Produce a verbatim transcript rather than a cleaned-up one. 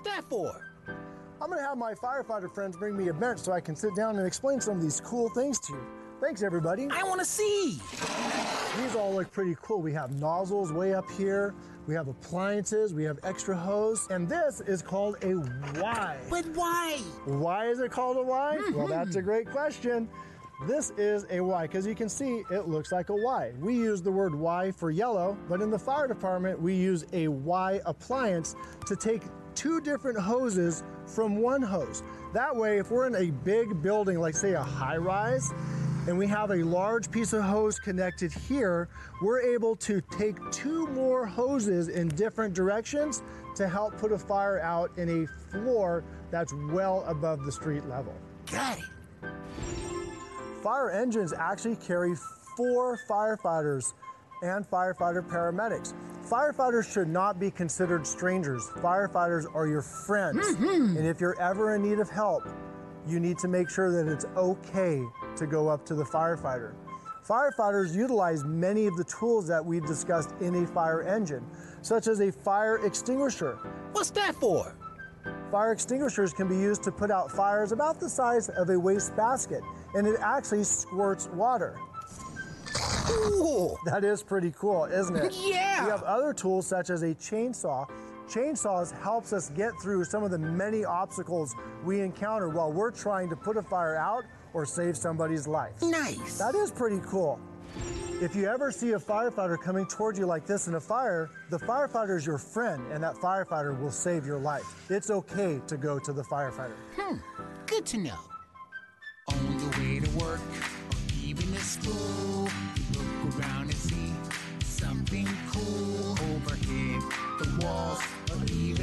What's that for? I'm gonna have my firefighter friends bring me a bench so I can sit down and explain some of these cool things to you. Thanks, everybody. I wanna see. These all look pretty cool. We have nozzles way up here. We have appliances, we have extra hose, and this is called a Wyes. But why? Why is it called a Wyes? Mm-hmm. Well, that's a great question. This is a Wyes, because you can see it looks like a Wyes. We use the word Wyes for yellow, but in the fire department, we use a Wyes appliance to take two different hoses from one hose. That way, if we're in a big building, like say a high rise, and we have a large piece of hose connected here, we're able to take two more hoses in different directions to help put a fire out in a floor that's well above the street level. Got it. Fire engines actually carry four firefighters and firefighter paramedics. Firefighters should not be considered strangers. Firefighters are your friends. Mm-hmm. And if you're ever in need of help, you need to make sure that it's okay to go up to the firefighter. Firefighters utilize many of the tools that we've discussed in a fire engine, such as a fire extinguisher. What's that for? Fire extinguishers can be used to put out fires about the size of a wastebasket, and it actually squirts water. Cool. That is pretty cool, isn't it? Yeah! We have other tools such as a chainsaw. Chainsaws helps us get through some of the many obstacles we encounter while we're trying to put a fire out or save somebody's life. Nice. That is pretty cool. If you ever see a firefighter coming towards you like this in a fire, the firefighter is your friend, and that firefighter will save your life. It's okay to go to the firefighter. Hmm, good to know. On the way to work, or even to school, look around and see something cool overhead, the walls of the